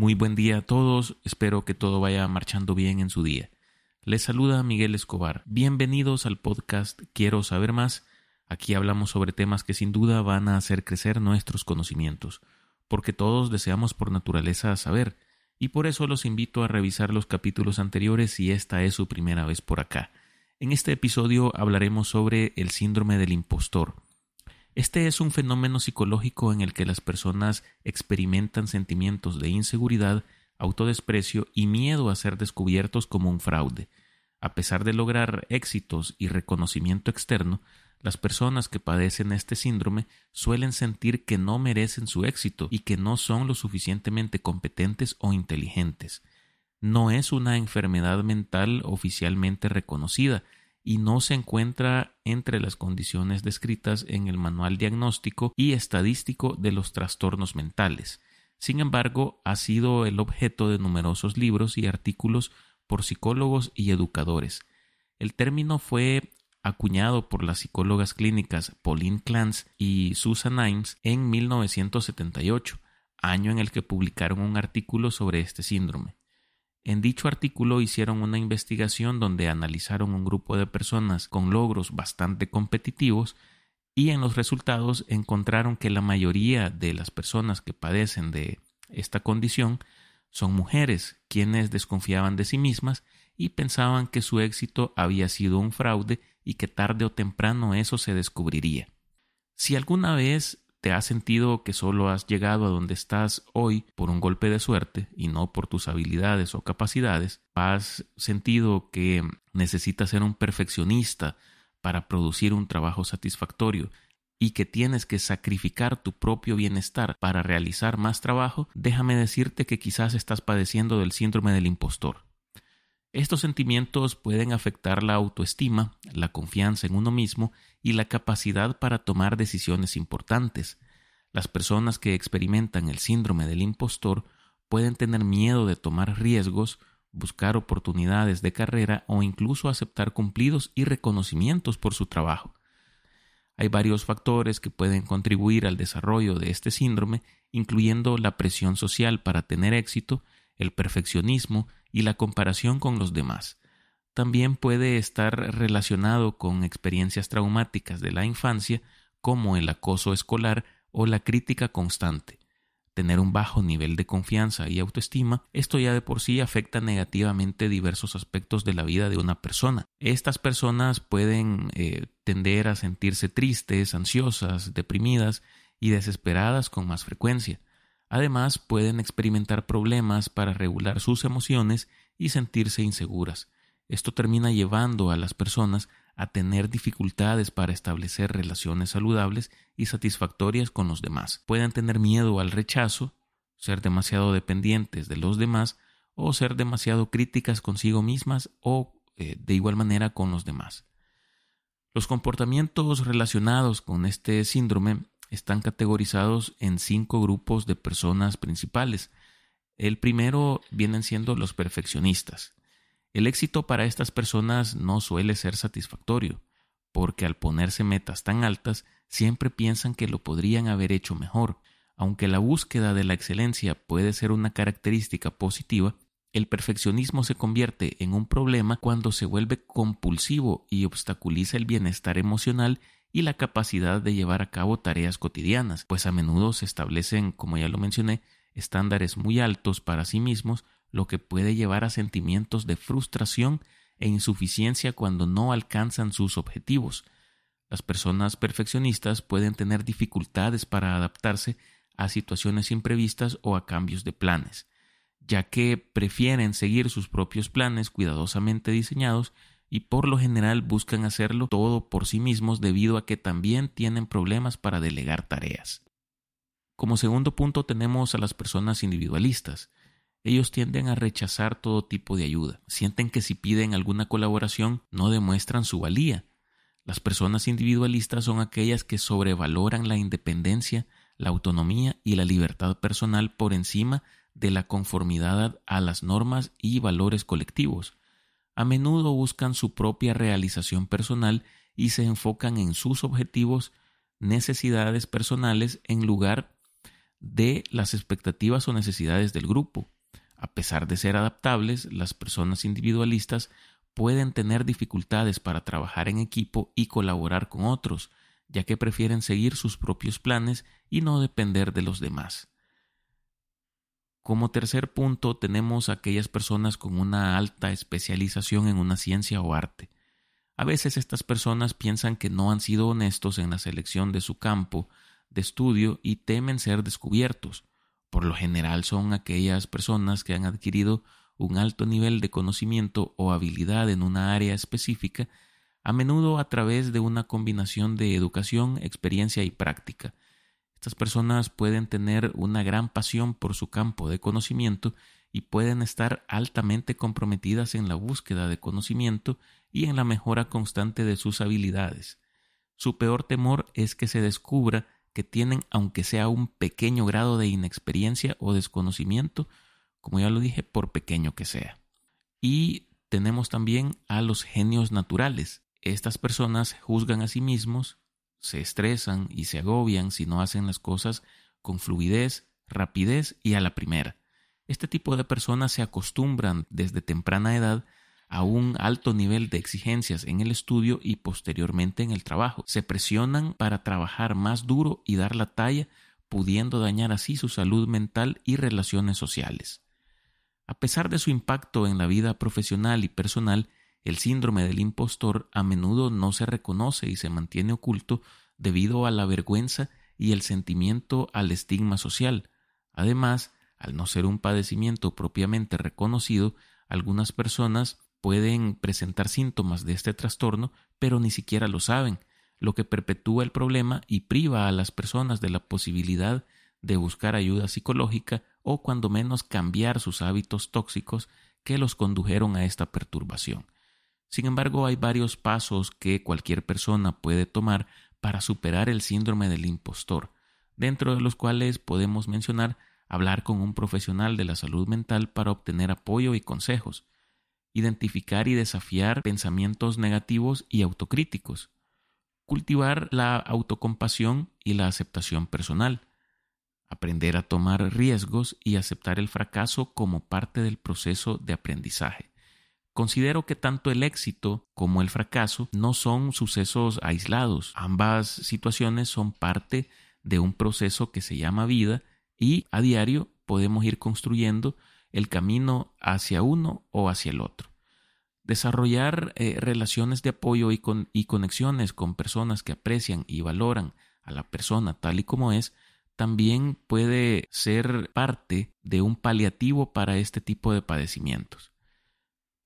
Muy buen día a todos, espero que todo vaya marchando bien en su día. Les saluda Miguel Escobar. Bienvenidos al podcast Quiero Saber Más. Aquí hablamos sobre temas que sin duda van a hacer crecer nuestros conocimientos, porque todos deseamos por naturaleza saber, y por eso los invito a revisar los capítulos anteriores si esta es su primera vez por acá. En este episodio hablaremos sobre el síndrome del impostor. Este es un fenómeno psicológico en el que las personas experimentan sentimientos de inseguridad, autodesprecio y miedo a ser descubiertos como un fraude. A pesar de lograr éxitos y reconocimiento externo, las personas que padecen este síndrome suelen sentir que no merecen su éxito y que no son lo suficientemente competentes o inteligentes. No es una enfermedad mental oficialmente reconocida, y no se encuentra entre las condiciones descritas en el Manual Diagnóstico y Estadístico de los Trastornos Mentales. Sin embargo, ha sido el objeto de numerosos libros y artículos por psicólogos y educadores. El término fue acuñado por las psicólogas clínicas Pauline Clance y Susan Imes en 1978, año en el que publicaron un artículo sobre este síndrome. En dicho artículo hicieron una investigación donde analizaron un grupo de personas con logros bastante competitivos y en los resultados encontraron que la mayoría de las personas que padecen de esta condición son mujeres, quienes desconfiaban de sí mismas y pensaban que su éxito había sido un fraude y que tarde o temprano eso se descubriría. Si alguna vez ¿te has sentido que solo has llegado a donde estás hoy por un golpe de suerte y no por tus habilidades o capacidades? ¿Has sentido que necesitas ser un perfeccionista para producir un trabajo satisfactorio y que tienes que sacrificar tu propio bienestar para realizar más trabajo? Déjame decirte que quizás estás padeciendo del síndrome del impostor. Estos sentimientos pueden afectar la autoestima, la confianza en uno mismo y la capacidad para tomar decisiones importantes. Las personas que experimentan el síndrome del impostor pueden tener miedo de tomar riesgos, buscar oportunidades de carrera o incluso aceptar cumplidos y reconocimientos por su trabajo. Hay varios factores que pueden contribuir al desarrollo de este síndrome, incluyendo la presión social para tener éxito, el perfeccionismo y la comparación con los demás. También puede estar relacionado con experiencias traumáticas de la infancia, como el acoso escolar o la crítica constante. Tener un bajo nivel de confianza y autoestima, esto ya de por sí afecta negativamente diversos aspectos de la vida de una persona. Estas personas pueden tender a sentirse tristes, ansiosas, deprimidas y desesperadas con más frecuencia. Además, pueden experimentar problemas para regular sus emociones y sentirse inseguras. Esto termina llevando a las personas a tener dificultades para establecer relaciones saludables y satisfactorias con los demás. Pueden tener miedo al rechazo, ser demasiado dependientes de los demás o ser demasiado críticas consigo mismas o de igual manera con los demás. Los comportamientos relacionados con este síndrome están categorizados en 5 grupos de personas principales. El primero vienen siendo los perfeccionistas. El éxito para estas personas no suele ser satisfactorio, porque al ponerse metas tan altas, siempre piensan que lo podrían haber hecho mejor. Aunque la búsqueda de la excelencia puede ser una característica positiva, el perfeccionismo se convierte en un problema cuando se vuelve compulsivo y obstaculiza el bienestar emocional y la capacidad de llevar a cabo tareas cotidianas, pues a menudo se establecen, como ya lo mencioné, estándares muy altos para sí mismos, lo que puede llevar a sentimientos de frustración e insuficiencia cuando no alcanzan sus objetivos. Las personas perfeccionistas pueden tener dificultades para adaptarse a situaciones imprevistas o a cambios de planes, ya que prefieren seguir sus propios planes cuidadosamente diseñados y por lo general buscan hacerlo todo por sí mismos debido a que también tienen problemas para delegar tareas. Como segundo punto tenemos a las personas individualistas. Ellos tienden a rechazar todo tipo de ayuda. Sienten que si piden alguna colaboración no demuestran su valía. Las personas individualistas son aquellas que sobrevaloran la independencia, la autonomía y la libertad personal por encima de la conformidad a las normas y valores colectivos. A menudo buscan su propia realización personal y se enfocan en sus objetivos, necesidades personales en lugar de las expectativas o necesidades del grupo. A pesar de ser adaptables, las personas individualistas pueden tener dificultades para trabajar en equipo y colaborar con otros, ya que prefieren seguir sus propios planes y no depender de los demás. Como tercer punto, tenemos aquellas personas con una alta especialización en una ciencia o arte. A veces estas personas piensan que no han sido honestos en la selección de su campo de estudio y temen ser descubiertos. Por lo general son aquellas personas que han adquirido un alto nivel de conocimiento o habilidad en una área específica, a menudo a través de una combinación de educación, experiencia y práctica. Estas personas pueden tener una gran pasión por su campo de conocimiento y pueden estar altamente comprometidas en la búsqueda de conocimiento y en la mejora constante de sus habilidades. Su peor temor es que se descubra que tienen, aunque sea un pequeño grado de inexperiencia o desconocimiento, como ya lo dije, por pequeño que sea. Y tenemos también a los genios naturales. Estas personas juzgan a sí mismos, se estresan y se agobian si no hacen las cosas con fluidez, rapidez y a la primera. Este tipo de personas se acostumbran desde temprana edad a un alto nivel de exigencias en el estudio y posteriormente en el trabajo. Se presionan para trabajar más duro y dar la talla, pudiendo dañar así su salud mental y relaciones sociales. A pesar de su impacto en la vida profesional y personal, el síndrome del impostor a menudo no se reconoce y se mantiene oculto debido a la vergüenza y el sentimiento al estigma social. Además, al no ser un padecimiento propiamente reconocido, algunas personas pueden presentar síntomas de este trastorno, pero ni siquiera lo saben, lo que perpetúa el problema y priva a las personas de la posibilidad de buscar ayuda psicológica o cuando menos cambiar sus hábitos tóxicos que los condujeron a esta perturbación. Sin embargo, hay varios pasos que cualquier persona puede tomar para superar el síndrome del impostor, dentro de los cuales podemos mencionar hablar con un profesional de la salud mental para obtener apoyo y consejos, identificar y desafiar pensamientos negativos y autocríticos, cultivar la autocompasión y la aceptación personal, aprender a tomar riesgos y aceptar el fracaso como parte del proceso de aprendizaje. Considero que tanto el éxito como el fracaso no son sucesos aislados. Ambas situaciones son parte de un proceso que se llama vida y a diario podemos ir construyendo el camino hacia uno o hacia el otro. Desarrollar relaciones de apoyo y conexiones con personas que aprecian y valoran a la persona tal y como es, también puede ser parte de un paliativo para este tipo de padecimientos.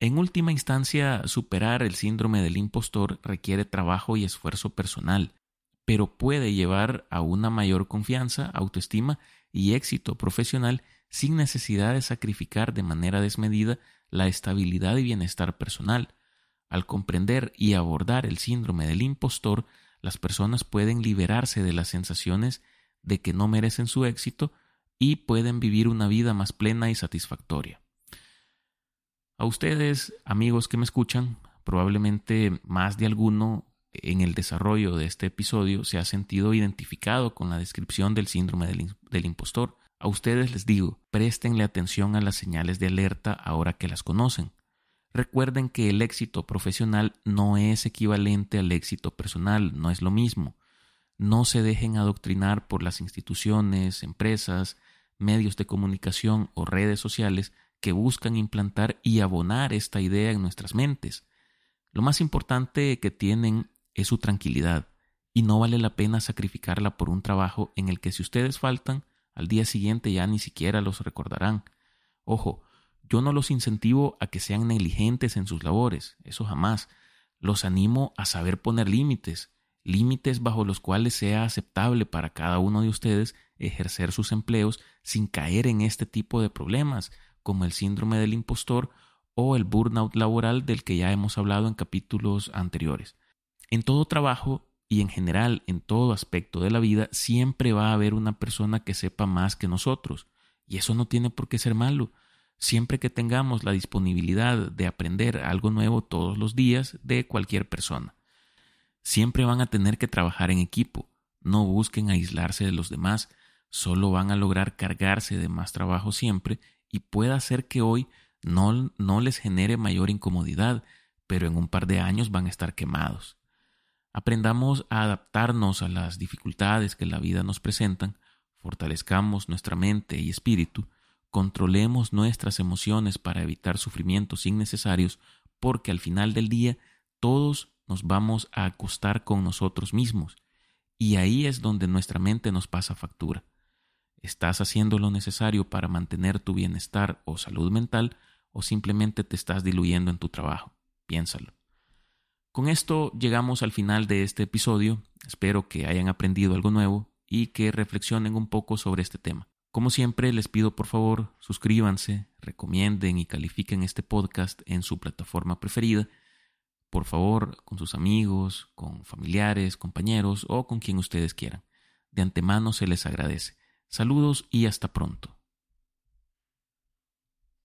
En última instancia, superar el síndrome del impostor requiere trabajo y esfuerzo personal, pero puede llevar a una mayor confianza, autoestima y éxito profesional sin necesidad de sacrificar de manera desmedida la estabilidad y bienestar personal. Al comprender y abordar el síndrome del impostor, las personas pueden liberarse de las sensaciones de que no merecen su éxito y pueden vivir una vida más plena y satisfactoria. A ustedes, amigos que me escuchan, probablemente más de alguno en el desarrollo de este episodio se ha sentido identificado con la descripción del síndrome del impostor. A ustedes les digo, préstenle atención a las señales de alerta ahora que las conocen. Recuerden que el éxito profesional no es equivalente al éxito personal, no es lo mismo. No se dejen adoctrinar por las instituciones, empresas, medios de comunicación o redes sociales que buscan implantar y abonar esta idea en nuestras mentes. Lo más importante que tienen es su tranquilidad y no vale la pena sacrificarla por un trabajo en el que si ustedes faltan, al día siguiente ya ni siquiera los recordarán. Ojo, yo no los incentivo a que sean negligentes en sus labores, eso jamás. Los animo a saber poner límites bajo los cuales sea aceptable para cada uno de ustedes ejercer sus empleos sin caer en este tipo de problemas, como el síndrome del impostor o el burnout laboral del que ya hemos hablado en capítulos anteriores. En todo trabajo, y en general, en todo aspecto de la vida, siempre va a haber una persona que sepa más que nosotros. Y eso no tiene por qué ser malo. Siempre que tengamos la disponibilidad de aprender algo nuevo todos los días de cualquier persona. Siempre van a tener que trabajar en equipo. No busquen aislarse de los demás. solo van a lograr cargarse de más trabajo siempre y puede hacer que hoy no les genere mayor incomodidad, pero en un par de años van a estar quemados. Aprendamos a adaptarnos a las dificultades que la vida nos presentan, fortalezcamos nuestra mente y espíritu, controlemos nuestras emociones para evitar sufrimientos innecesarios, porque al final del día todos nos vamos a acostar con nosotros mismos y ahí es donde nuestra mente nos pasa factura. ¿Estás haciendo lo necesario para mantener tu bienestar o salud mental o simplemente te estás diluyendo en tu trabajo? Piénsalo. Con esto llegamos al final de este episodio. Espero que hayan aprendido algo nuevo y que reflexionen un poco sobre este tema. Como siempre, les pido por favor, suscríbanse, recomienden y califiquen este podcast en su plataforma preferida. Por favor, con sus amigos, con familiares, compañeros o con quien ustedes quieran. De antemano se les agradece. Saludos y hasta pronto.